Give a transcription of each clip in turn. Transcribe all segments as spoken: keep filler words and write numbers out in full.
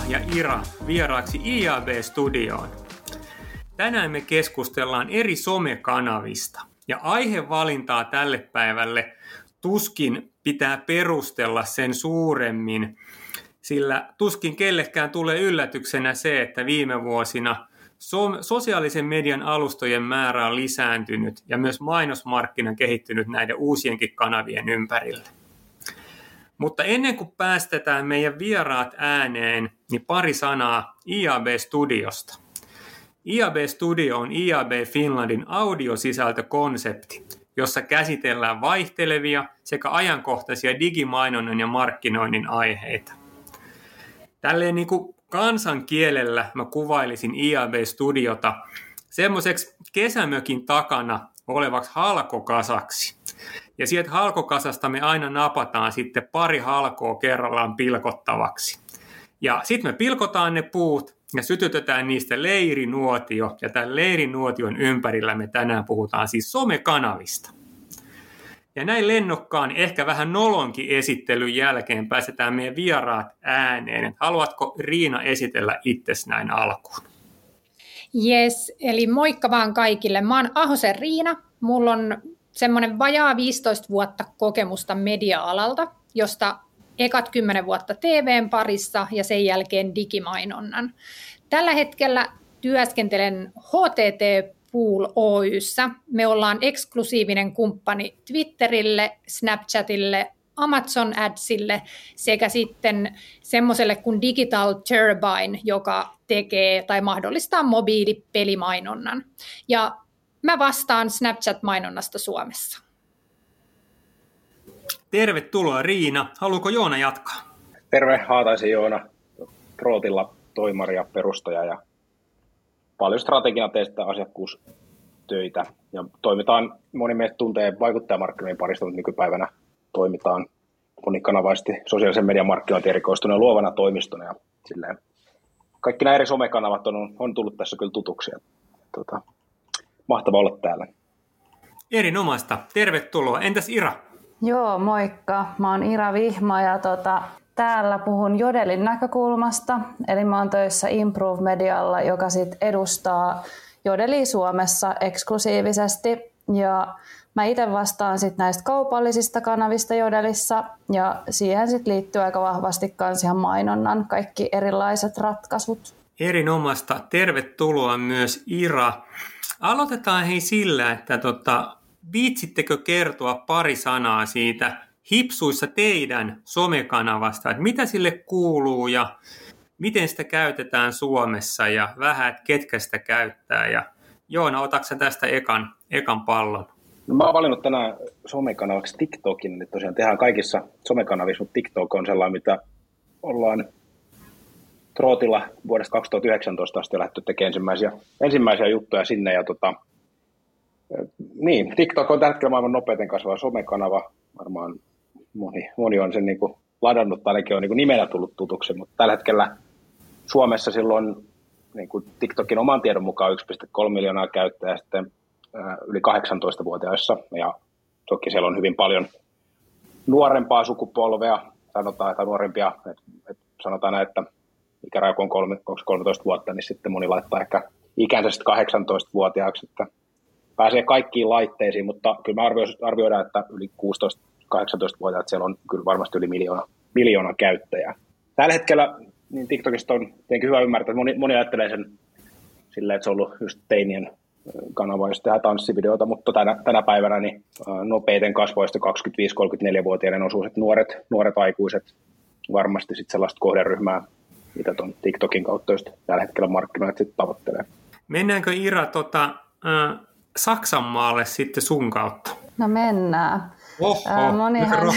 Johanna ja Ira vieraaksi I A B-studioon. Tänään me keskustellaan eri somekanavista ja aihevalintaa tälle päivälle tuskin pitää perustella sen suuremmin, sillä tuskin kellekään tulee yllätyksenä se, että viime vuosina so- sosiaalisen median alustojen määrä on lisääntynyt ja myös mainosmarkkina kehittynyt näiden uusienkin kanavien ympärille. Mutta ennen kuin päästetään meidän vieraat ääneen, niin pari sanaa I A B-studiosta. I A B-studio on I A B Finlandin audiosisältökonsepti, jossa käsitellään vaihtelevia sekä ajankohtaisia digimainonnan ja markkinoinnin aiheita. Tälleen niin kuin kansankielellä mä kuvailisin I A B-studiota semmoiseksi kesämökin takana olevaksi halkokasaksi. Ja sieltä halkokasasta me aina napataan sitten pari halkoa kerrallaan pilkottavaksi. Ja sitten me pilkotaan ne puut ja sytytetään niistä leirinuotio. Ja tämän leirinuotion ympärillä me tänään puhutaan siis somekanavista. Ja näin lennokkaan, ehkä vähän nolonkin esittelyn jälkeen päästetään meidän vieraat ääneen. Haluatko Riina esitellä itsesi näin alkuun? Jes, eli moikka vaan kaikille. Mä oon Ahosen Riina. Mulla on semmoinen vajaa viisitoista vuotta kokemusta media-alalta, josta ekat kymmenen vuotta T V:n parissa ja sen jälkeen digimainonnan. Tällä hetkellä työskentelen H T T Pool Oy:ssä. Me ollaan eksklusiivinen kumppani Twitterille, Snapchatille, Amazon Adsille sekä sitten semmoiselle kuin Digital Turbine, joka tekee tai mahdollistaa mobiilipelimainonnan. Ja mä vastaan Snapchat-mainonnasta Suomessa. Tervetuloa Riina. Haluuko Joona jatkaa? Terve, Haataisen Joona. Trootilla toimari ja perustaja ja paljon strategiaa teistä asiakkuustöitä. Ja toimitaan, moni meistä tuntee vaikuttajamarkkinoiden parista, mutta nykypäivänä toimitaan monikanavaisesti sosiaalisen median markkinointi erikoistuneen luovana toimistona. Ja silleen. Kaikki nämä eri somekanavat on, on tullut tässä kyllä tutuksi. Tota, mahtavaa olla täällä. Erinomaista. Tervetuloa. Entäs Ira? Joo, moikka. Mä oon Ira Vihma ja tota, täällä puhun Jodelin näkökulmasta. Eli mä oon töissä Improve-medialla, joka sit edustaa Jodelia Suomessa eksklusiivisesti. Ja mä itse vastaan sit näistä kaupallisista kanavista Jodelissa. Ja siihen sit liittyy aika vahvasti kans ihan mainonnan kaikki erilaiset ratkaisut. Erinomaista. Tervetuloa myös Ira. Aloitetaan hei sillä, että tota, viitsittekö kertoa pari sanaa siitä hipsuissa teidän somekanavasta, että mitä sille kuuluu ja miten sitä käytetään Suomessa ja vähän, ketkä sitä käyttää. Ja Joona, otatko sä tästä ekan, ekan pallon? No, mä oon valinnut tänään somekanavaksi TikTokin, niin tosiaan tehdään kaikissa somekanavissa, mutta TikTok on sellainen, mitä ollaan Trootilla vuodesta kaksituhattayhdeksäntoista asti lähdetty tekemään ensimmäisiä, ensimmäisiä juttuja sinne. Ja tota, niin, TikTok on tällä hetkellä maailman nopeiten kasvava somekanava. Varmaan moni, moni on sen niin kuin ladannut, tai ainakin on niin kuin nimenä tullut tutuksi. Mutta tällä hetkellä Suomessa silloin niin kuin TikTokin oman tiedon mukaan yksi pilkku kolme miljoonaa käyttäjää sitten ää, yli kahdeksantoistavuotiaissa. Ja toki siellä on hyvin paljon nuorempaa sukupolvea, sanotaan, tai nuorempia, että et sanotaan näin, että ikäraja kun on kolmetoista vuotta, niin sitten moni laittaa ehkä ikänsä kahdeksantoistavuotiaaksi, että pääsee kaikkiin laitteisiin, mutta kyllä me arvioidaan, että yli kuusitoista kahdeksantoista-vuotiaat siellä on kyllä varmasti yli miljoona, miljoona käyttäjää. Tällä hetkellä niin TikTokista on tietenkin hyvä ymmärtää, että moni, moni ajattelee sen silleen, että se on ollut just teinien kanava, jos tehdään tanssivideoita, mutta tänä, tänä päivänä niin nopeiten kasvoista kaksikymmentäviisi kolmekymmentäneljä-vuotiaiden osuus, että nuoret, nuoret aikuiset varmasti sitten sellaista kohderyhmää, mitä tuon TikTokin kautta just tällä hetkellä markkinoit sitten tavoittelee. Mennäänkö Ira tota, äh, Saksan maalle sitten sun kautta? No mennään. Oho, äh, monihan,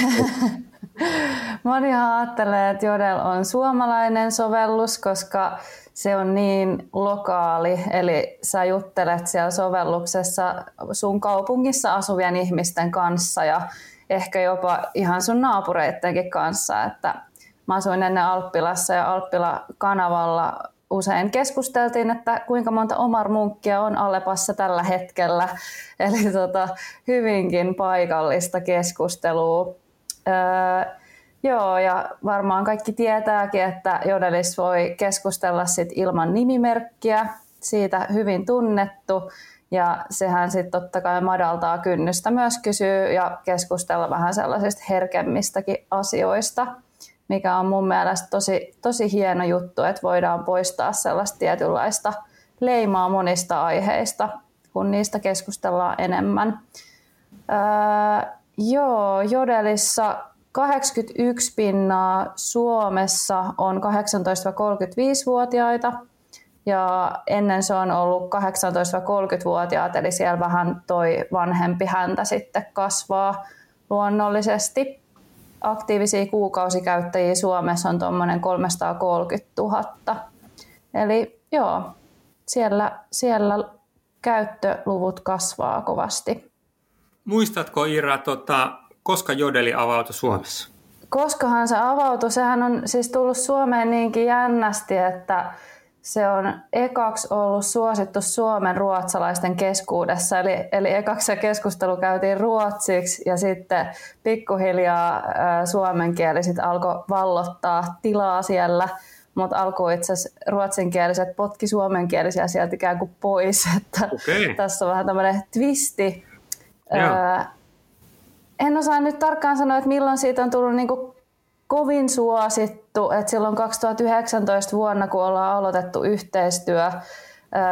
monihan ajattelee, että Jodel on suomalainen sovellus, koska se on niin lokaali. Eli sä juttelet siellä sovelluksessa sun kaupungissa asuvien ihmisten kanssa ja ehkä jopa ihan sun naapureittenkin kanssa, että mä asuin ennen Alppilassa ja Alppila-kanavalla usein keskusteltiin, että kuinka monta omarmunkkia on Alepassa tällä hetkellä. Eli tota, hyvinkin paikallista keskustelua. Öö, Joo, ja varmaan kaikki tietääkin, että Jodelissa voi keskustella sit ilman nimimerkkiä, siitä hyvin tunnettu, ja sehän sitten totta kai madaltaa kynnystä myös kysyä ja keskustella vähän sellaisista herkemmistäkin asioista, mikä on mun mielestä tosi, tosi hieno juttu, että voidaan poistaa sellaista tietynlaista leimaa monista aiheista, kun niistä keskustellaan enemmän. Öö, joo, Jodelissa kahdeksankymmentäyksi pinnaa Suomessa on kahdeksantoista–kolmekymmentäviisivuotiaita ja ennen se on ollut kahdeksantoista–kolmekymmentävuotiaat, eli siellä vähän toi vanhempi häntä sitten kasvaa luonnollisesti. Aktiivisia kuukausikäyttäjiä Suomessa on tuommoinen kolmesataakolmekymmentätuhatta. Eli joo, siellä, siellä käyttöluvut kasvaa kovasti. Muistatko, Ira, tota, koska Jodeli avautui Suomessa? Koskahan se avautui. Sehän on siis tullut Suomeen niinkin jännästi, että se on ekaksi ollut suosittu Suomen ruotsalaisten keskuudessa. Eli, eli ekaksi se keskustelu käytiin ruotsiksi ja sitten pikkuhiljaa suomen kieli sitten alkoi vallottaa tilaa siellä. Mutta alkuun itse asiassa ruotsinkieliset potki suomenkielisiä sieltä ikään kuin pois. Että okay. Tässä on vähän tämmöinen twisti. Öö, en osaa nyt tarkkaan sanoa, että milloin siitä on tullut niinku kovin suosittu. Et silloin kaksituhattayhdeksäntoista vuonna, kun ollaan aloitettu yhteistyö öö,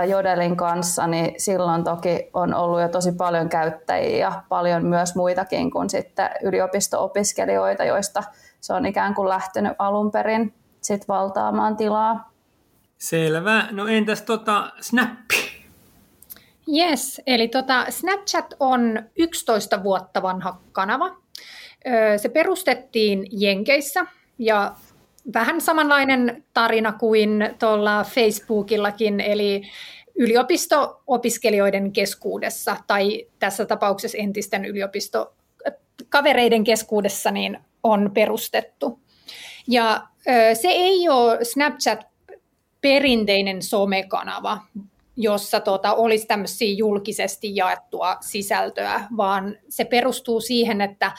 Jodelin kanssa, niin silloin toki on ollut jo tosi paljon käyttäjiä ja paljon myös muitakin kuin sitten yliopisto-opiskelijoita, joista se on ikään kuin lähtenyt alun perin sit valtaamaan tilaa. Selvä. No entäs tota Snappi? Yes, eli tota Snapchat on yksitoista vuotta vanha kanava. Se perustettiin Jenkeissä ja vähän samanlainen tarina kuin tuolla Facebookillakin, eli yliopisto-opiskelijoiden keskuudessa tai tässä tapauksessa entisten yliopistokavereiden keskuudessa niin on perustettu. Ja se ei ole Snapchat perinteinen somekanava, jossa tota, olisi tämmöisiä julkisesti jaettua sisältöä, vaan se perustuu siihen, että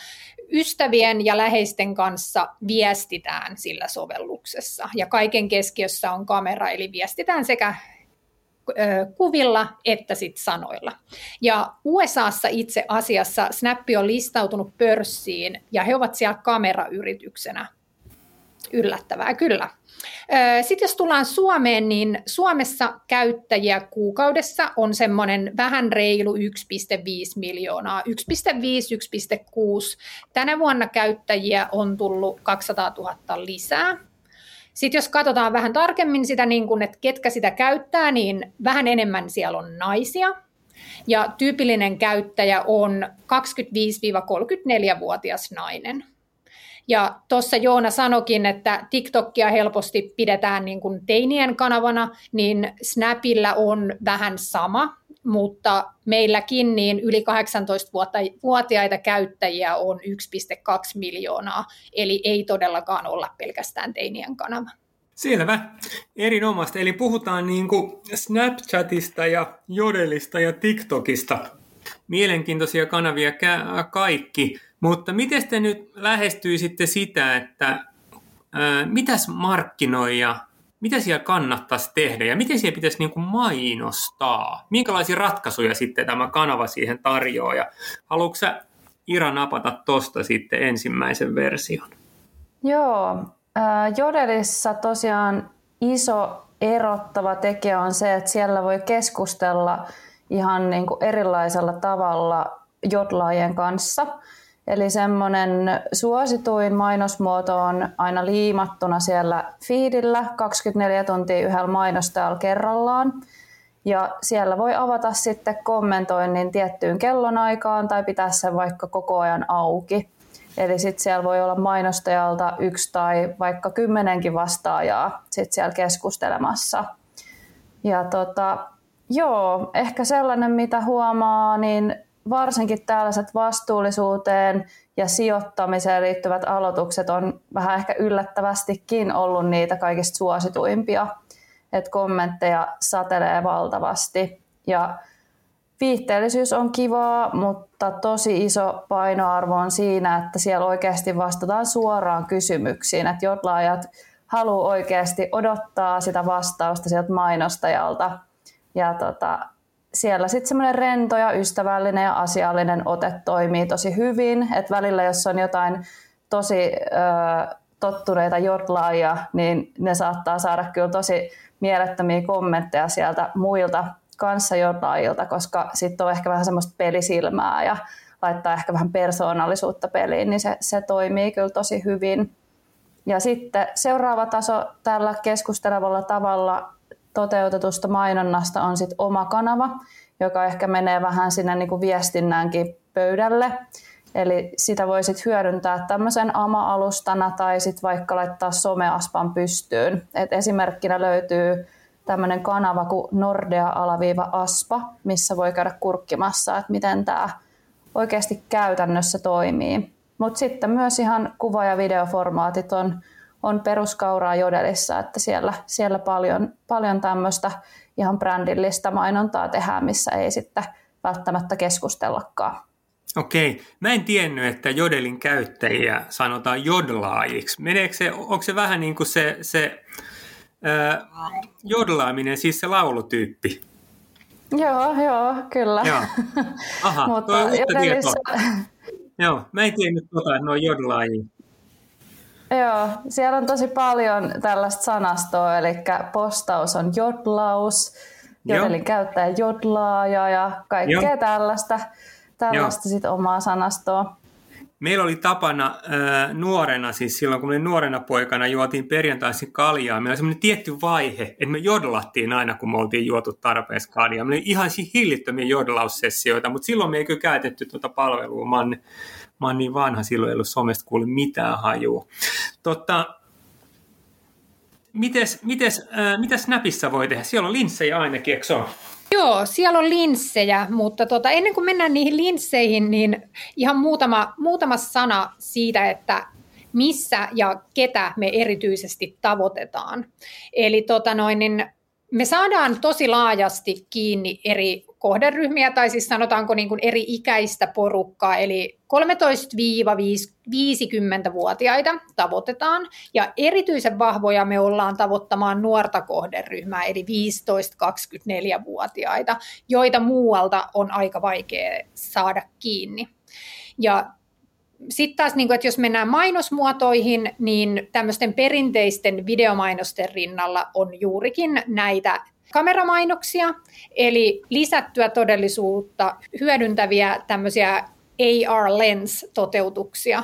ystävien ja läheisten kanssa viestitään sillä sovelluksessa. Ja kaiken keskiössä on kamera, eli viestitään sekä kuvilla että sit sanoilla. Ja U S A:ssa itse asiassa Snap on listautunut pörssiin, ja he ovat siellä kamerayrityksenä. Yllättävää, kyllä. Sitten jos tullaan Suomeen, niin Suomessa käyttäjiä kuukaudessa on semmoinen vähän reilu yksi pilkku viisi miljoonaa, yksi pilkku viisi–yksi pilkku kuusi. Tänä vuonna käyttäjiä on tullut kaksisataatuhatta lisää. Sitten jos katsotaan vähän tarkemmin sitä, niin kun, että ketkä sitä käyttää, niin vähän enemmän siellä on naisia. Ja tyypillinen käyttäjä on kaksikymmentäviisi–kolmekymmentäneljävuotias nainen. Ja tuossa Joona sanokin, että TikTokia helposti pidetään niin kuin teinien kanavana, niin Snapilla on vähän sama, mutta meilläkin niin yli kahdeksantoista-vuotiaita käyttäjiä on yksi pilkku kaksi miljoonaa, eli ei todellakaan olla pelkästään teinien kanava. Selvä, erinomaista. Eli puhutaan niin kuin Snapchatista ja Jodelista ja TikTokista. Mielenkiintoisia kanavia kaikki. Mutta miten te nyt lähestyisitte sitä, että ää, mitäs markkinoija, mitä siellä kannattaisi tehdä ja miten siellä pitäisi niin kuin mainostaa? Minkälaisia ratkaisuja sitten tämä kanava siihen tarjoaa? Ja haluatko sä, Ira, napata tuosta sitten ensimmäisen version? Joo, ää, Jodelissa tosiaan iso erottava tekijä on se, että siellä voi keskustella ihan niin kuin erilaisella tavalla jodlaajien kanssa. Eli semmoinen suosituin mainosmuoto on aina liimattuna siellä feedillä kaksikymmentäneljä tuntia yhdellä mainostajalla kerrallaan. Ja siellä voi avata sitten kommentoinnin tiettyyn kellonaikaan tai pitää sen vaikka koko ajan auki. Eli sitten siellä voi olla mainostajalta yksi tai vaikka kymmenenkin vastaajaa sit siellä keskustelemassa. Ja tota, joo, ehkä sellainen mitä huomaa, niin varsinkin tällaiset vastuullisuuteen ja sijoittamiseen liittyvät aloitukset on vähän ehkä yllättävästikin ollut niitä kaikista suosituimpia, että kommentteja satelee valtavasti ja viihteellisyys on kivaa, mutta tosi iso painoarvo on siinä, että siellä oikeasti vastataan suoraan kysymyksiin. Että jodlaajat haluaa oikeasti odottaa sitä vastausta sieltä mainostajalta. Ja tota, siellä sitten semmoinen rento ja ystävällinen ja asiallinen ote toimii tosi hyvin. Et välillä, jos on jotain tosi ö, tottuneita jodlaajia, niin ne saattaa saada kyllä tosi mielettömiä kommentteja sieltä muilta kanssajodlaajilta, koska sitten on ehkä vähän semmoista pelisilmää ja laittaa ehkä vähän persoonallisuutta peliin, niin se, se toimii kyllä tosi hyvin. Ja sitten seuraava taso tällä keskustelevalla tavalla toteutetusta mainonnasta on sitten oma kanava, joka ehkä menee vähän sinne niin kuin viestinnäänkin pöydälle. Eli sitä voi sitten hyödyntää tämmöisen ama-alustana tai sitten vaikka laittaa someaspan pystyyn. Et esimerkkinä löytyy tämmöinen kanava kuin Nordea-aspa, missä voi käydä kurkkimassa, että miten tämä oikeasti käytännössä toimii. Mutta sitten myös ihan kuva- ja videoformaatit on, on peruskauraa Jodelissa, että siellä, siellä paljon, paljon tämmöistä ihan brändillistä mainontaa tehdään, missä ei sitten välttämättä keskustellakaan. Okei. Mä en tiennyt, että Jodelin käyttäjiä sanotaan jodlaajiksi. Meneekö se, onko se vähän niin kuin se... se... Öö, jodlaaminen, siis se laulutyyppi. Joo, joo, kyllä. Joo. Aha, mutta toi uutta tietoa. Joo, mä en tiedä nyt tota, että ne on jodlaajia. Joo, siellä on tosi paljon tällaista sanastoa, eli postaus on jodlaus, jodelin joo. käyttäjä jodlaaja ja kaikkea joo. tällaista, tällaista sit omaa sanastoa. Meillä oli tapana äh, nuorena, siis silloin kun me nuorena poikana juotiin perjantaisin kaljaa, meillä oli semmoinen tietty vaihe, että me jodlattiin aina, kun me oltiin juotu tarpeeksi kaljaa. Meillä oli ihan hillittömiä jodlaussessioita, mutta silloin me ei kyllä käytetty tuota palvelua. Mä oon, mä oon niin vanha, silloin ei ollut somesta kuule mitään hajua. Totta, mites, mites, äh, mitä Snapissa voi tehdä? Siellä on linssejä ainakin, eikö se ole? Joo, siellä on linssejä, mutta tuota, ennen kuin mennään niihin linsseihin, niin ihan muutama, muutama sana siitä, että missä ja ketä me erityisesti tavoitetaan. Eli tuota noin, niin me saadaan tosi laajasti kiinni eri kohderyhmiä, tai siis sanotaanko niin kuin eri ikäistä porukkaa, eli kolmetoista viisikymmentävuotiaita tavoitetaan, ja erityisen vahvoja me ollaan tavoittamaan nuorta kohderyhmää, eli viisitoista kaksikymmentäneljä-vuotiaita, joita muualta on aika vaikea saada kiinni. Ja sitten taas, että jos mennään mainosmuotoihin, niin tämmöisten perinteisten videomainosten rinnalla on juurikin näitä kameramainoksia, eli lisättyä todellisuutta hyödyntäviä tämmöisiä A R-lens-toteutuksia,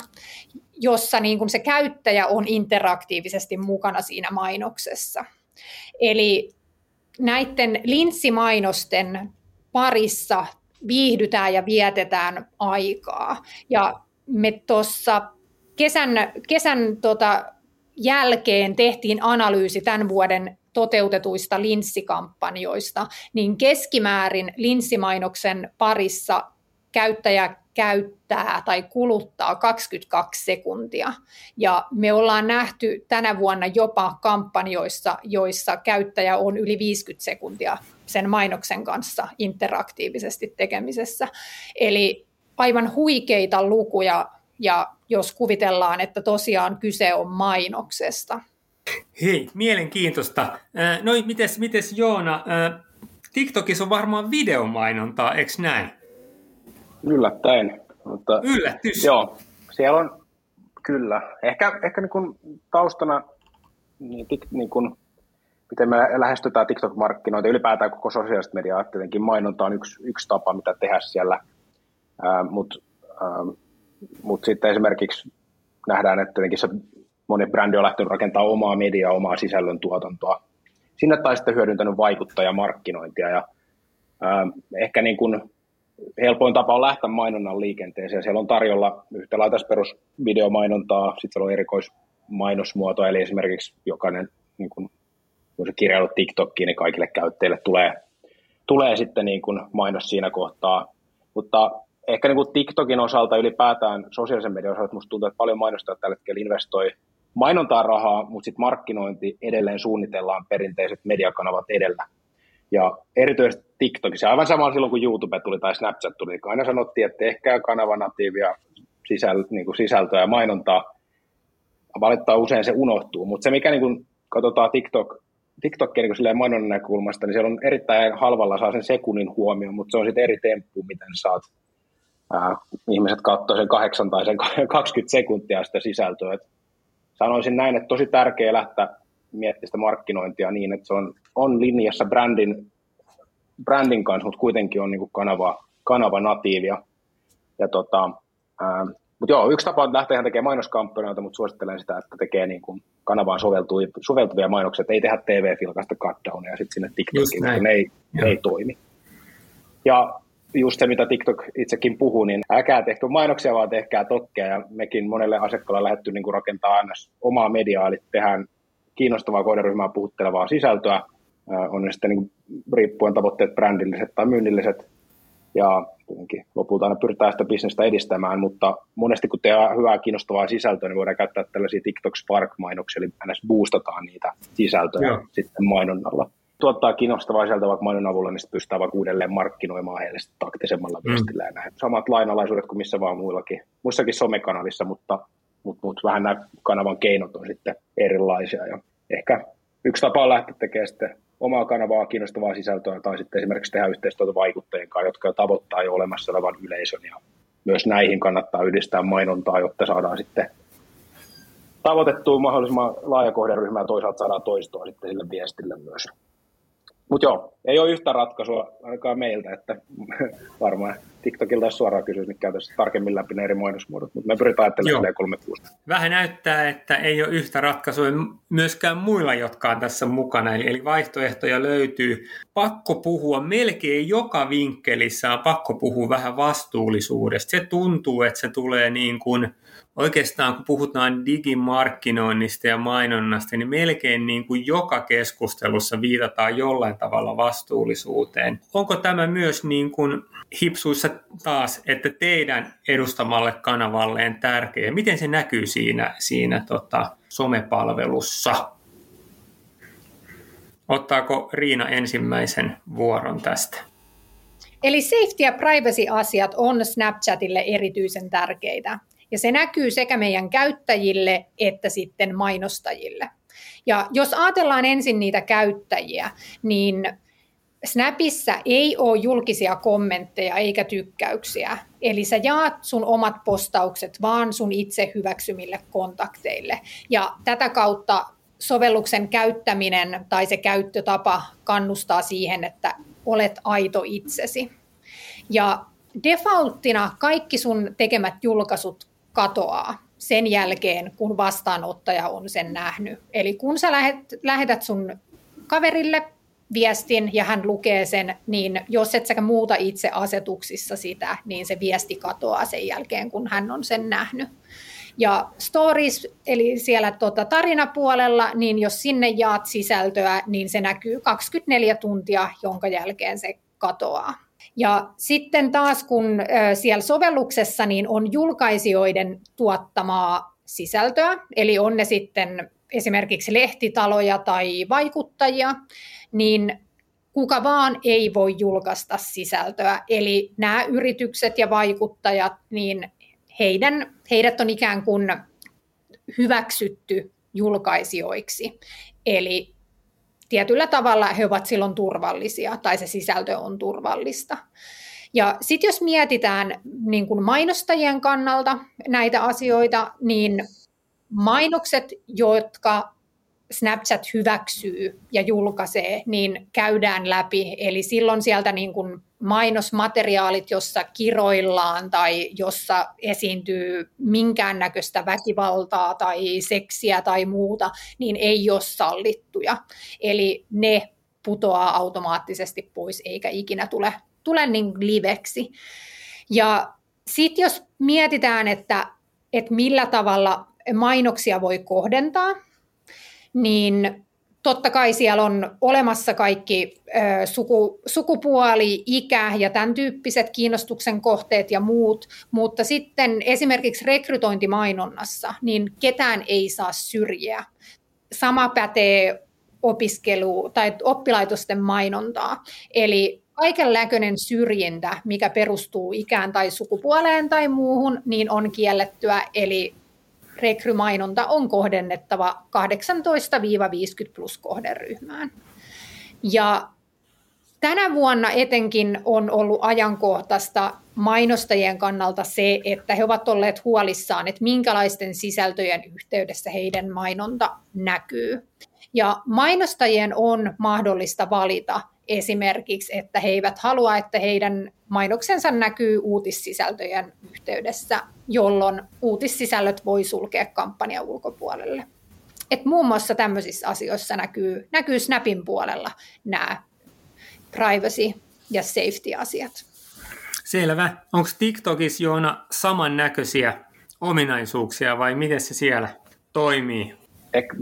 jossa niin kuin se käyttäjä on interaktiivisesti mukana siinä mainoksessa. Eli näiden linssimainosten parissa viihdytään ja vietetään aikaa. Ja me tuossa kesän, kesän tota jälkeen tehtiin analyysi tämän vuoden toteutetuista linssikampanjoista, niin keskimäärin linssimainoksen parissa käyttäjä käyttää tai kuluttaa kaksikymmentäkaksi sekuntia. Ja me ollaan nähty tänä vuonna jopa kampanjoissa, joissa käyttäjä on yli viisikymmentä sekuntia sen mainoksen kanssa interaktiivisesti tekemisessä. Eli aivan huikeita lukuja, ja jos kuvitellaan, että tosiaan kyse on mainoksesta. Hei, mielenkiintoista. No, mites, mites Joona, TikTokissa on varmaan videomainontaa, eikö näin? Yllättäen. Mutta yllätys. Joo, siellä on, kyllä. Ehkä, ehkä niin kuin taustana, niin, niin kuin, miten me lähestytään TikTok-markkinoita, ylipäätään koko sosiaalista mediaa, tietenkin mainonta on yksi, yksi tapa, mitä tehdä siellä, äh, mutta äh, mut sitten esimerkiksi nähdään, että tietenkin se moni brändi on lähtenyt rakentamaan omaa mediaa, omaa sisällöntuotantoa. Sinne tai sitten hyödyntänyt vaikuttajamarkkinointia. Ja, ää, ehkä niin kuin helpoin tapa on lähteä mainonnan liikenteeseen. Siellä on tarjolla yhtä lailla tässä perusvideomainontaa, sitten siellä on erikoismainosmuoto, eli esimerkiksi jokainen, niin kuin, kun se kirjailut TikTokiin, niin kaikille käyttäjille tulee, tulee sitten niin kuin mainos siinä kohtaa. Mutta ehkä niin kuin TikTokin osalta ylipäätään sosiaalisen median osalta musta tuntuu, että paljon mainostajat tällä hetkellä investoi mainontaa rahaa, mutta sitten markkinointi edelleen suunnitellaan perinteiset mediakanavat edellä. Ja erityisesti TikTokissa, aivan sama silloin kun YouTube tuli tai Snapchat tuli, niin aina sanottiin, että tehkää kanavanatiivia sisäl, niin kuin sisältöä ja mainontaa. Valittaa usein se unohtuu, mutta se mikä niin kun katsotaan TikTok, TikTokia niin mainonnan näkökulmasta, niin siellä on erittäin halvalla saa sen sekunnin huomioon, mutta se on sitten eri temppu, miten saat äh, ihmiset katsoo sen kahdeksan tai sen kaksikymmentä sekuntia sitä sisältöä. Et sanoisin näin, että tosi tärkeää lähteä miettimään sitä markkinointia niin, että se on, on linjassa brändin, brändin kanssa, mutta kuitenkin on niin kuin kanava, kanava natiivia. Ja tota, äh, Mutta joo, yksi tapa on lähteä tekemään mainoskampanjoita, mutta suosittelen sitä, että tekee niin kuin kanavaan soveltuvia, soveltuvia mainoksia, ei tehdä T V-filkasta cutdownia ja sitten sinne TikTokiin, kun ne ei, ne ei toimi. Ja just se, mitä TikTok itsekin puhuu, niin älkää tehkö mainoksia, vaan tehkää tokkea. Ja mekin monelle asiakkaalle lähdetty niin kuin rakentaa aina omaa mediaa, eli tehdään kiinnostavaa kohderyhmää puhuttelevaa sisältöä, on ne sitten niin kuin riippuen tavoitteet brändilliset tai myynnilliset. Ja tietenkin lopulta aina pyritään sitä bisnestä edistämään, mutta monesti kun tehdään hyvää kiinnostavaa sisältöä, niin voidaan käyttää tällaisia TikTok Spark-mainoksia, eli aina boostataan niitä sisältöjä Joo. sitten mainonnalla. Tuottaa kiinnostavaa sisältöä vaikka mainonnan avulla, niin pystytään vaikka uudelleen markkinoimaan heille taktisemmalla viestillä mm. ja näin. Samat lainalaisuudet kuin missä vaan muillakin, muissakin somekanavissa, mutta, mutta, mutta vähän nämä kanavan keinot on sitten erilaisia. Ja ehkä yksi tapa on lähteä tekemään sitten omaa kanavaa, kiinnostavaa sisältöä, tai sitten esimerkiksi tehdä yhteistyötä vaikuttajien kanssa, jotka tavoittaa jo olemassa olevan yleisön, ja myös näihin kannattaa yhdistää mainontaa, jotta saadaan sitten tavoitettua mahdollisimman laaja kohderyhmä, ja toisaalta saadaan toistoa sitten sille viestille myös. Mutta joo, ei ole yhtä ratkaisua ainakaan meiltä, että varmaan TikTokilta jos suoraan kysyisi, niin käytäisiin tarkemmin läpi ne eri mainosmuodot, mutta me pyritään ajattelemaan kolme kuusi. Vähän näyttää, että ei ole yhtä ratkaisua myöskään muilla, jotka on tässä mukana, eli vaihtoehtoja löytyy. Pakko puhua melkein joka vinkkelissä, on pakko puhua vähän vastuullisuudesta. Se tuntuu, että se tulee niin kuin, oikeastaan kun puhutaan digimarkkinoinnista ja mainonnasta, niin melkein niin kuin joka keskustelussa viitataan jollain tavalla vastuullisuuteen. Onko tämä myös niin kuin hipsuissa taas, että teidän edustamalle kanavalleen tärkeä? Miten se näkyy siinä, siinä tota, somepalvelussa? Ottaako Riina ensimmäisen vuoron tästä? Eli safety- ja privacy-asiat on Snapchatille erityisen tärkeitä. Ja se näkyy sekä meidän käyttäjille että sitten mainostajille. Ja jos ajatellaan ensin niitä käyttäjiä, niin Snapissa ei ole julkisia kommentteja eikä tykkäyksiä. Eli sä jaat sun omat postaukset vaan sun itse hyväksymille kontakteille. Ja tätä kautta sovelluksen käyttäminen tai se käyttötapa kannustaa siihen, että olet aito itsesi. Ja defaulttina kaikki sun tekemät julkaisut katoaa sen jälkeen, kun vastaanottaja on sen nähnyt. Eli kun sä lähetät sun kaverille viestin ja hän lukee sen, niin jos et sä muuta itse asetuksissa sitä, niin se viesti katoaa sen jälkeen, kun hän on sen nähnyt. Ja stories, eli siellä tuota tarinapuolella, niin jos sinne jaat sisältöä, niin se näkyy kaksikymmentäneljä tuntia, jonka jälkeen se katoaa. Ja sitten taas kun siellä sovelluksessa niin on julkaisijoiden tuottamaa sisältöä, eli on ne sitten esimerkiksi lehtitaloja tai vaikuttajia, niin kuka vaan ei voi julkaista sisältöä. Eli nämä yritykset ja vaikuttajat, niin heidän, heidät on ikään kuin hyväksytty julkaisijoiksi. Eli tietyllä tavalla he ovat silloin turvallisia tai se sisältö on turvallista. Ja sitten jos mietitään niin kuin mainostajien kannalta näitä asioita, niin mainokset, jotka Snapchat hyväksyy ja julkaisee, niin käydään läpi. Eli silloin sieltä niin kuin mainosmateriaalit, jossa kiroillaan tai jossa esiintyy minkäännäköistä väkivaltaa tai seksiä tai muuta, niin ei ole sallittuja. Eli ne putoaa automaattisesti pois eikä ikinä tule, tule niin liveksi. Ja sitten jos mietitään, että, että millä tavalla mainoksia voi kohdentaa, niin totta kai siellä on olemassa kaikki ö, suku, sukupuoli, ikä ja tämän tyyppiset kiinnostuksen kohteet ja muut, mutta sitten esimerkiksi rekrytointimainonnassa, niin ketään ei saa syrjiä. Sama pätee opiskelua tai oppilaitosten mainontaa. Eli kaikenlainen syrjintä, mikä perustuu ikään tai sukupuoleen tai muuhun, niin on kiellettyä, eli rekrymainonta on kohdennettava kahdeksantoista viisikymmentä plus kohderyhmään. Ja tänä vuonna etenkin on ollut ajankohtaista mainostajien kannalta se, että he ovat olleet huolissaan, että minkälaisten sisältöjen yhteydessä heidän mainonta näkyy. Ja mainostajien on mahdollista valita esimerkiksi, että he eivät halua, että heidän mainoksensa näkyy uutissisältöjen yhteydessä, jolloin uutissisällöt voi sulkea kampanjan ulkopuolelle. Et muun muassa tämmöisissä asioissa näkyy, näkyy Snapin puolella nämä privacy- ja safety-asiat. Selvä. Onko TikTokissa, Joona, samannäköisiä ominaisuuksia vai miten se siellä toimii?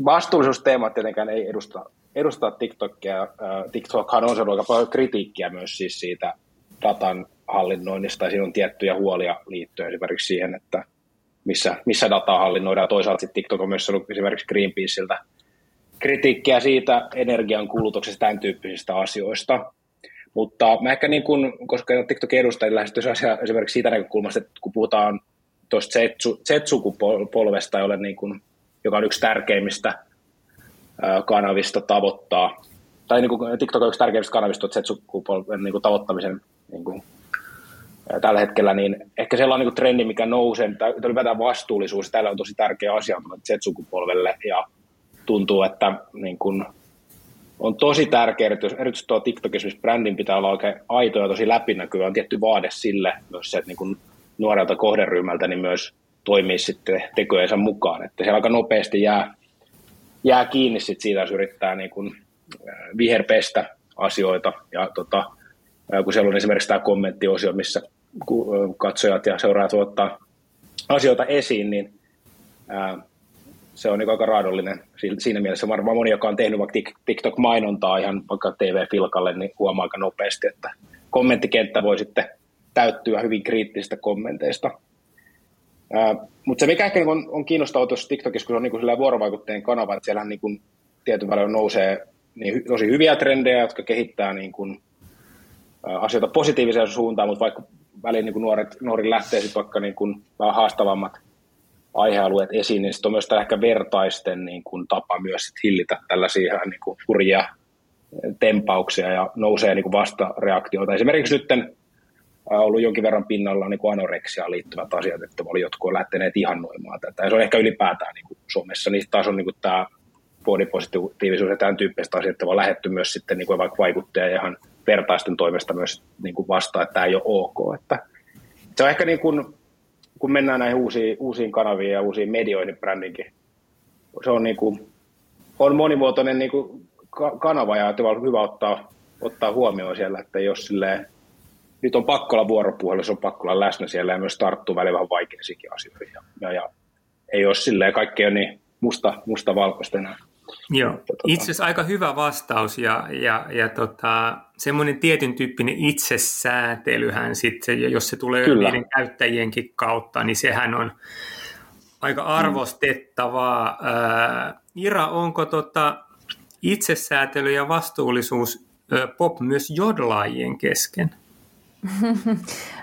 Vastuullisuusteema tietenkään ei edusta, edustaa TikTokia. TikTokhan on saanut aika paljon kritiikkiä myös siis siitä datan hallinnoinnista. Siinä on tiettyjä huolia liittyen esimerkiksi siihen, että missä, missä dataa hallinnoidaan. Toisaalta sitten TikTok on myös saanut esimerkiksi Greenpeaceltä kritiikkiä siitä energian kulutuksesta, tämän tyyppisistä asioista. Mutta mä ehkä niin kuin, koska en ole TikTokin edustajia, lähestyisi asiaa esimerkiksi siitä näkökulmasta, että kun puhutaan tuosta Z-sukupolvesta, jolle niin kuin, joka on yksi tärkeimmistä kanavista tavoittaa, tai niin kuin TikTok on yksi tärkeimmistä kanavista Z-sukupolven niin kuin tavoittamisen niin kuin tällä hetkellä, niin ehkä sellainen niin kuin trendi, mikä nousee, tai ylipäätään vastuullisuus, tällä on tosi tärkeä asia Z-sukupolvelle, ja tuntuu, että niin kun on tosi tärkeää, että jos erityisesti tuo TikTokissa, missä brändin pitää olla oikein aito ja tosi läpinäkyvä, on tietty vaade sille myös se, että niin kun nuorelta kohderyhmältä niin myös toimii sitten tekojensa mukaan. Että siellä aika nopeasti jää, jää kiinni sit siitä, jos yrittää niin kun viherpestä asioita. Ja tota, kun siellä on esimerkiksi tämä kommenttiosio, missä katsojat ja seuraajat ottaa asioita esiin, niin ää, se on niin aika raadollinen. Siinä mielessä varmaan moni, joka on tehnyt vaikka TikTok-mainontaa ihan vaikka T V-filkalle, niin huomaa aika nopeasti, että kommenttikenttä voi sitten täyttyä hyvin kriittisistä kommenteista. Mutta se mikä ehkä on, on kiinnostavaa tuossa TikTokissa, kun se on niin vuorovaikutteinen kanava, että siellähän niin tietyn välillä nousee niin tosi hyviä trendejä, jotka kehittää niin kuin asioita positiiviseen suuntaan, mutta vaikka väliin niin nuoret, nuori lähtee sitten vaikka niin kuin vähän haastavammat aihealueet esiin, niin sitten on myös ehkä vertaisten niin kuin tapa myös sit hillitä tällaisia ihan niin kuin hurjia tempauksia ja nousee niin kuin vastareaktioita. Esimerkiksi nyt on ollut jonkin verran pinnalla niin kuin anoreksiaan liittyvät asiat, että oli jotkut lähteneet ihannoimaan tätä. Ja se on ehkä ylipäätään niin kuin Suomessa. Niistä taas on niin kuin tämä body-positiivisuus ja tämän tyyppistä asiaa, että on lähdetty myös sitten niin kuin vaikka vaikuttajia ihan vertaisten toimesta myös niin kuin vastaan, että tämä ei ole ok. Että se on ehkä niin kuin kun mennään näihin uusiin, uusiin kanaviin ja uusiin medioihin, brändinkin, se on, niin kuin, on monimuotoinen niin kuin kanava ja on hyvä ottaa, ottaa huomioon siellä, että jos silleen, nyt on pakko olla vuoropuhelu, se on pakko olla läsnä siellä ja myös tarttuu välillä vähän vaikeisikin asioihin. Ja, ja, ja ei ole silleen, kaikki on niin musta, musta valkoista enää. Joo, itse asiassa aika hyvä vastaus ja, ja, ja tota, semmoinen tietyn tyyppinen itsesäätelyhän sitten, jos se tulee niiden käyttäjienkin kautta, niin sehän on aika arvostettavaa. Ää, Ira, onko tota itsesäätely ja vastuullisuus ää, pop myös jodlaajien kesken?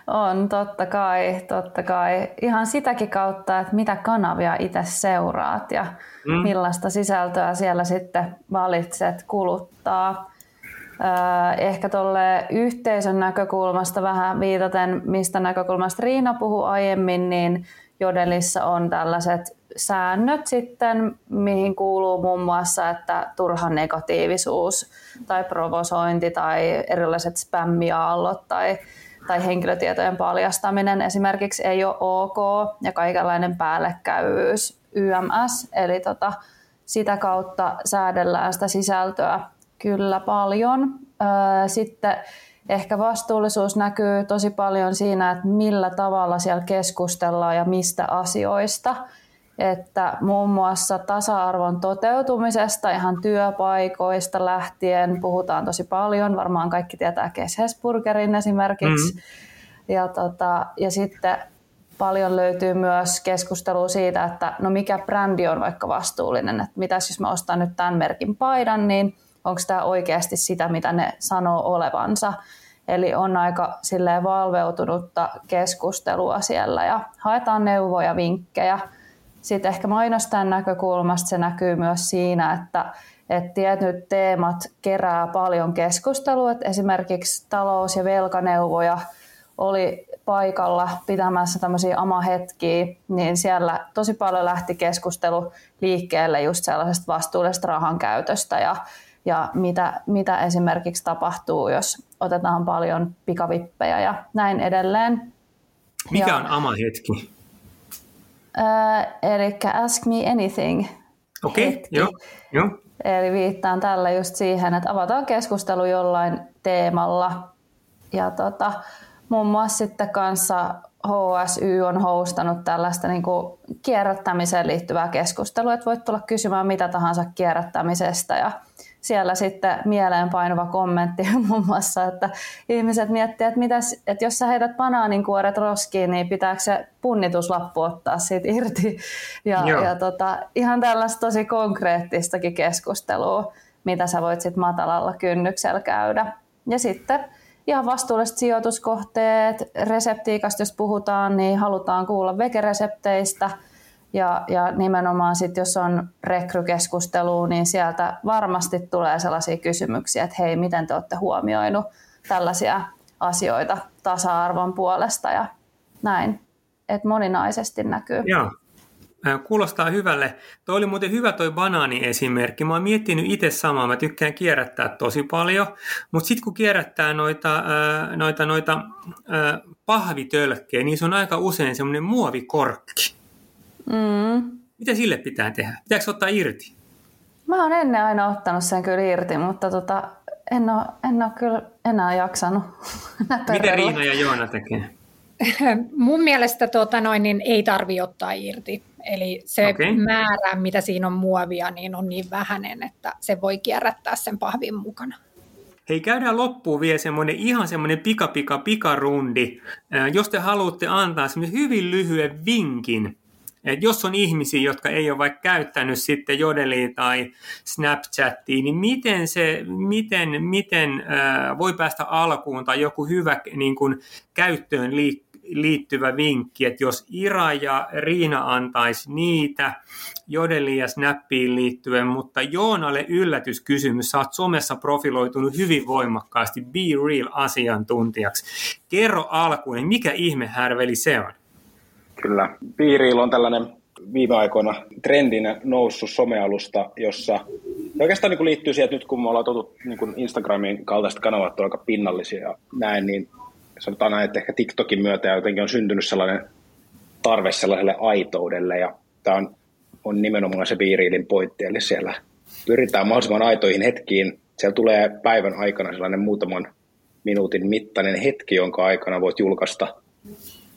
On, totta kai, totta kai. Ihan sitäkin kautta, että mitä kanavia itse seuraat ja mm. millaista sisältöä siellä sitten valitset kuluttaa. Ehkä tuolle yhteisön näkökulmasta vähän viitaten, mistä näkökulmasta Riina puhui aiemmin, niin Jodelissa on tällaiset säännöt sitten, mihin kuuluu muun muassa, että turha negatiivisuus tai provosointi tai erilaiset spämmiaallot tai, tai henkilötietojen paljastaminen esimerkiksi ei ole ok ja kaikenlainen päällekkäyvyys Y M S, eli tota, sitä kautta säädellään sitä sisältöä kyllä paljon. Sitten ehkä vastuullisuus näkyy tosi paljon siinä, että millä tavalla siellä keskustellaan ja mistä asioista. Että muun muassa tasa-arvon toteutumisesta ihan työpaikoista lähtien puhutaan tosi paljon. Varmaan kaikki tietää Hesburgerin esimerkiksi. Mm-hmm. Ja, tota, ja sitten paljon löytyy myös keskustelua siitä, että no mikä brändi on vaikka vastuullinen, että mitäs jos mä ostan nyt tämän merkin paidan, niin onko tämä oikeasti sitä, mitä ne sanoo olevansa. Eli on aika silleen valveutunutta keskustelua siellä ja haetaan neuvoja, vinkkejä. Sitten ehkä mainostajan näkökulmasta se näkyy myös siinä, että, että tietyt teemat kerää paljon keskustelua. Että esimerkiksi talous- ja velkaneuvoja oli paikalla pitämässä tämmöisiä amahetkiä, niin siellä tosi paljon lähti keskustelu liikkeelle just sellaisesta vastuullisesta rahankäytöstä ja, ja mitä, mitä esimerkiksi tapahtuu, jos otetaan paljon pikavippejä ja näin edelleen. Mikä ja, on amahetki? Äh, eli Ask Me Anything. Okei, okay, joo, joo. Eli viittaan tällä just siihen, että avataan keskustelu jollain teemalla ja tota... Muun muassa sitten kanssa H S Y on hostanut tällaista niin kuin kierrättämiseen liittyvää keskustelua, että voit tulla kysymään mitä tahansa kierrättämisestä ja siellä sitten mieleenpainuva kommentti muun muassa, että ihmiset miettivät, että, mitäs, että jos sä heität banaaninkuoret roskiin, niin pitääkö se punnituslappu ottaa siitä irti ja, ja tota, ihan tällaista tosi konkreettistakin keskustelua, mitä sä voit sitten matalalla kynnyksellä käydä ja sitten ihan vastuulliset sijoituskohteet, reseptiikasta jos puhutaan, niin halutaan kuulla vegeresepteistä ja, ja nimenomaan sitten jos on rekrykeskustelu, niin sieltä varmasti tulee sellaisia kysymyksiä, että hei, miten te olette huomioinut tällaisia asioita tasa-arvon puolesta ja näin, että moninaisesti näkyy. Joo. Kuulostaa hyvälle. Toi oli muuten hyvä toi banaani-esimerkki. Mä oon miettinyt itse samaa. Mä tykkään kierrättää tosi paljon. Mutta sitten kun kierrättää noita, noita, noita pahvitölkkejä, niin se on aika usein semmoinen muovikorkki. Mm. Mitä sille pitää tehdä? Pitääkö ottaa irti? Mä oon ennen aina ottanut sen kyllä irti, mutta tota, en ole, en ole kyllä enää jaksanut. Miten Riina ja Joona tekee? Mun mielestä tuota noin, niin ei tarvitse ottaa irti. Eli se okay. määrä, mitä siinä on muovia, niin on niin vähäinen, että se voi kierrättää sen pahvin mukana. Hei, käydään loppuun vielä semmoinen ihan semmoinen pika pika pikarundi. Jos te haluatte antaa semmoisen hyvin lyhyen vinkin, että jos on ihmisiä, jotka ei ole vaikka käyttänyt sitten Jodelia tai Snapchatia, niin miten, se, miten, miten äh, voi päästä alkuun tai joku hyvä niin kuin, käyttöön liittyvä vinkki, että jos Ira ja Riina antaisi niitä Jodelia ja Snappiin liittyen, mutta Joonalle yllätyskysymys, sä oot somessa profiloitunut hyvin voimakkaasti BeReal-asiantuntijaksi. Kerro alkuun, niin mikä ihme härveli se on? Kyllä. BeReal on tällainen viime aikoina trendinä noussut somealusta, jossa oikeastaan niin kuin liittyy siihen, että nyt kun me ollaan totuttu niin Instagramin kaltaiset kanavat on aika pinnallisia ja näin, niin sanotaan näin, että ehkä TikTokin myötä ja jotenkin on syntynyt sellainen tarve sellaiselle aitoudelle ja tämä on, on nimenomaan se BeRealin pointti, eli siellä pyritään mahdollisimman aitoihin hetkiin. Siellä tulee päivän aikana sellainen muutaman minuutin mittainen hetki, jonka aikana voit julkaista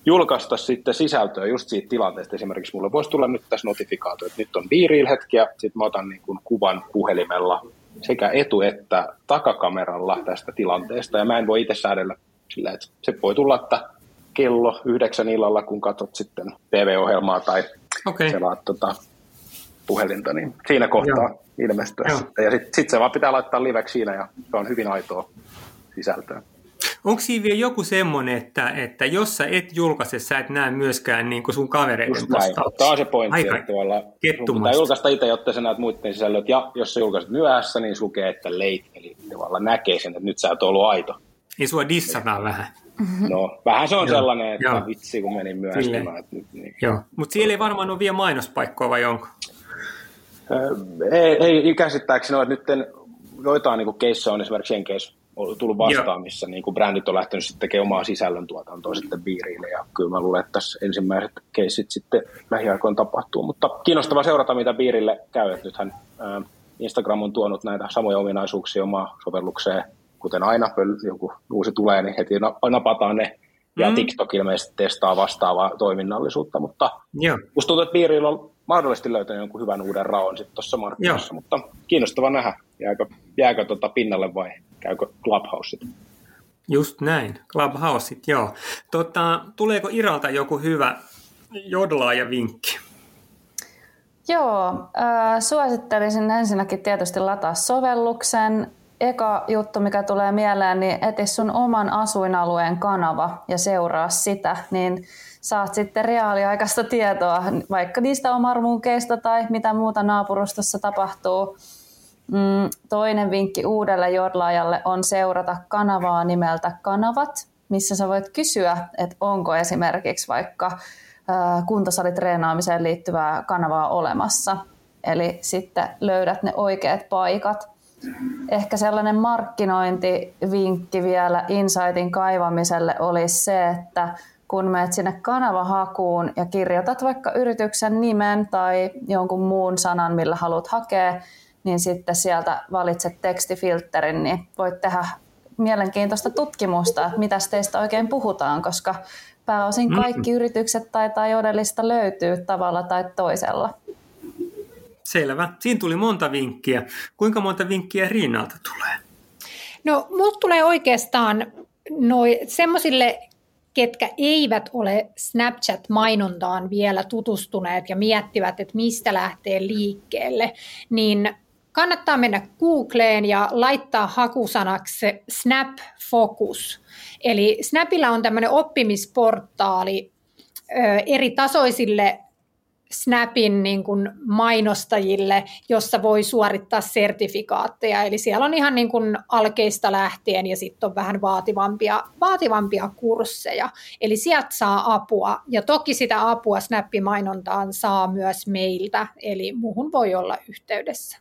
julkaista sitten sisältöä just siitä tilanteesta. Esimerkiksi mulle voisi tulla nyt tässä notifikaatio, että nyt on BeReal-hetki ja sitten mä otan niin kuin kuvan puhelimella sekä etu- että takakameralla tästä tilanteesta. Ja mä en voi itse säädellä sillä, että se voi tulla, että kello yhdeksän illalla, kun katsot sitten T V-ohjelmaa tai okay. selaat tota puhelinta, niin siinä kohtaa Joo. ilmestyä Joo. sitten. Ja sitten sit se vaan pitää laittaa liveksi siinä ja se on hyvin aitoa sisältöä. Onko siinä vielä joku semmoinen, että, että jos sä et julkaise, sä et näe myöskään niin kuin sun kavereiden postauksia? Tämä on se pointti, että tavallaan sun pitää julkaista itse, jotta sä näet muiden sisällöt. Ja jos sä julkaiset myöhässä, niin lukee, että late, eli tavallaan näkee sen, että nyt sä et ollut aito. Niin sua dissataan vähän. No, vähän se on Joo. sellainen, että Joo. vitsi kun menin myöhästymään. Niin. Mutta siellä ei varmaan ole vielä mainospaikkoa vai onko? Ei, ei käsittääkseni ole, että nyt en, joitain niin keissejä on esimerkiksi jenkeissä on tullut vastaan, missä niin kuin brändit on lähtenyt sitten tekemään omaa sisällöntuotantoa sitten BeRealille, ja kyllä mä luulen, että tässä ensimmäiset keissit sitten lähiaikoin tapahtuu, mutta kiinnostavaa seurata, mitä BeRealille käy, että nythän ä, Instagram on tuonut näitä samoja ominaisuuksia omaa sovellukseen, kuten aina, joku uusi tulee, niin heti napataan ne, ja mm. TikTok ilmeisesti testaa vastaavaa toiminnallisuutta, mutta Joo. musta tuntuu, että BeReal on mahdollisesti löytänyt jonkun hyvän uuden raon sitten tuossa markkinoissa, mutta kiinnostava nähdä, jääkö, jääkö tota pinnalle vai käykö Clubhouse sitten? Just näin, Clubhouseit, joo. Tota, tuleeko Iralta joku hyvä jodlaaja vinkki? Joo, äh, suosittelisin ensinnäkin tietysti lataa sovelluksen. Eka juttu, mikä tulee mieleen, niin eti sun oman asuinalueen kanava ja seuraa sitä, niin saat sitten reaaliaikaista tietoa, vaikka niistä omarmunkeista tai mitä muuta naapurustossa tapahtuu. Mm, toinen vinkki uudelle jodlaajalle on seurata kanavaa nimeltä Kanavat, missä sä voit kysyä, että onko esimerkiksi vaikka kuntosalitreenaamiseen liittyvää kanavaa olemassa. Eli sitten löydät ne oikeat paikat. Ehkä sellainen markkinointivinkki vielä insightin kaivamiselle olisi se, että kun menet sinne kanavahakuun ja kirjoitat vaikka yrityksen nimen tai jonkun muun sanan, millä haluat hakea, niin sitten sieltä valitset tekstifilterin, niin voit tehdä mielenkiintoista tutkimusta, että mitä teistä oikein puhutaan, koska pääosin kaikki mm-hmm. yritykset taitaa Jodelista löytyy tavalla tai toisella. Selvä. Siinä tuli monta vinkkiä. Kuinka monta vinkkiä Riinalta tulee? No, mulle tulee oikeastaan noi, semmoisille, ketkä eivät ole Snapchat-mainontaan vielä tutustuneet ja miettivät, että mistä lähtee liikkeelle, niin kannattaa mennä Googleen ja laittaa hakusanaksi Snap Focus. Eli Snapilla on tämmöinen oppimisportaali ö, eri tasoisille Snapin niin kuin mainostajille, jossa voi suorittaa sertifikaatteja. Eli siellä on ihan niin kuin alkeista lähtien ja sitten on vähän vaativampia, vaativampia kursseja. Eli sieltä saa apua. Ja toki sitä apua Snap-mainontaan saa myös meiltä. Eli muuhun voi olla yhteydessä.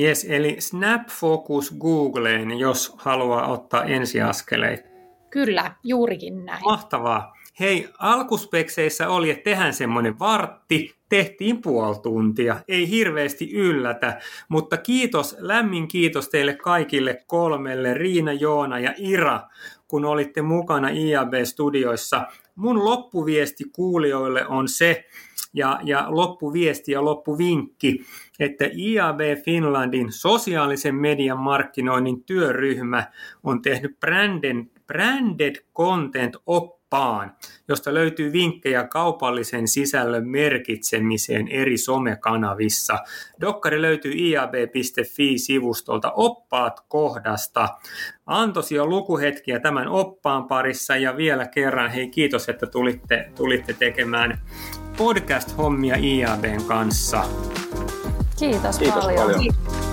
Yes, eli Snap Focus Googleen, jos haluaa ottaa ensiaskeleita. Kyllä, juurikin näin. Mahtavaa. Hei, alkuspekseissä oli, että tehdään semmoinen vartti, tehtiin puoli tuntia, ei hirveästi yllätä, mutta kiitos, lämmin kiitos teille kaikille kolmelle, Riina, Joona ja Ira, kun olitte mukana I A B-studioissa. Mun loppuviesti kuulijoille on se, ja, ja loppuviesti ja loppuvinkki, että I A B Finlandin sosiaalisen median markkinoinnin työryhmä on tehnyt branded, branded content-oppia, josta löytyy vinkkejä kaupallisen sisällön merkitsemiseen eri somekanavissa. Dokkari löytyy i a b piste f i-sivustolta oppaat kohdasta. Antoisia lukuhetkiä tämän oppaan parissa ja vielä kerran hei kiitos, että tulitte, tulitte tekemään podcast-hommia I A B:n kanssa. Kiitos, kiitos paljon. paljon.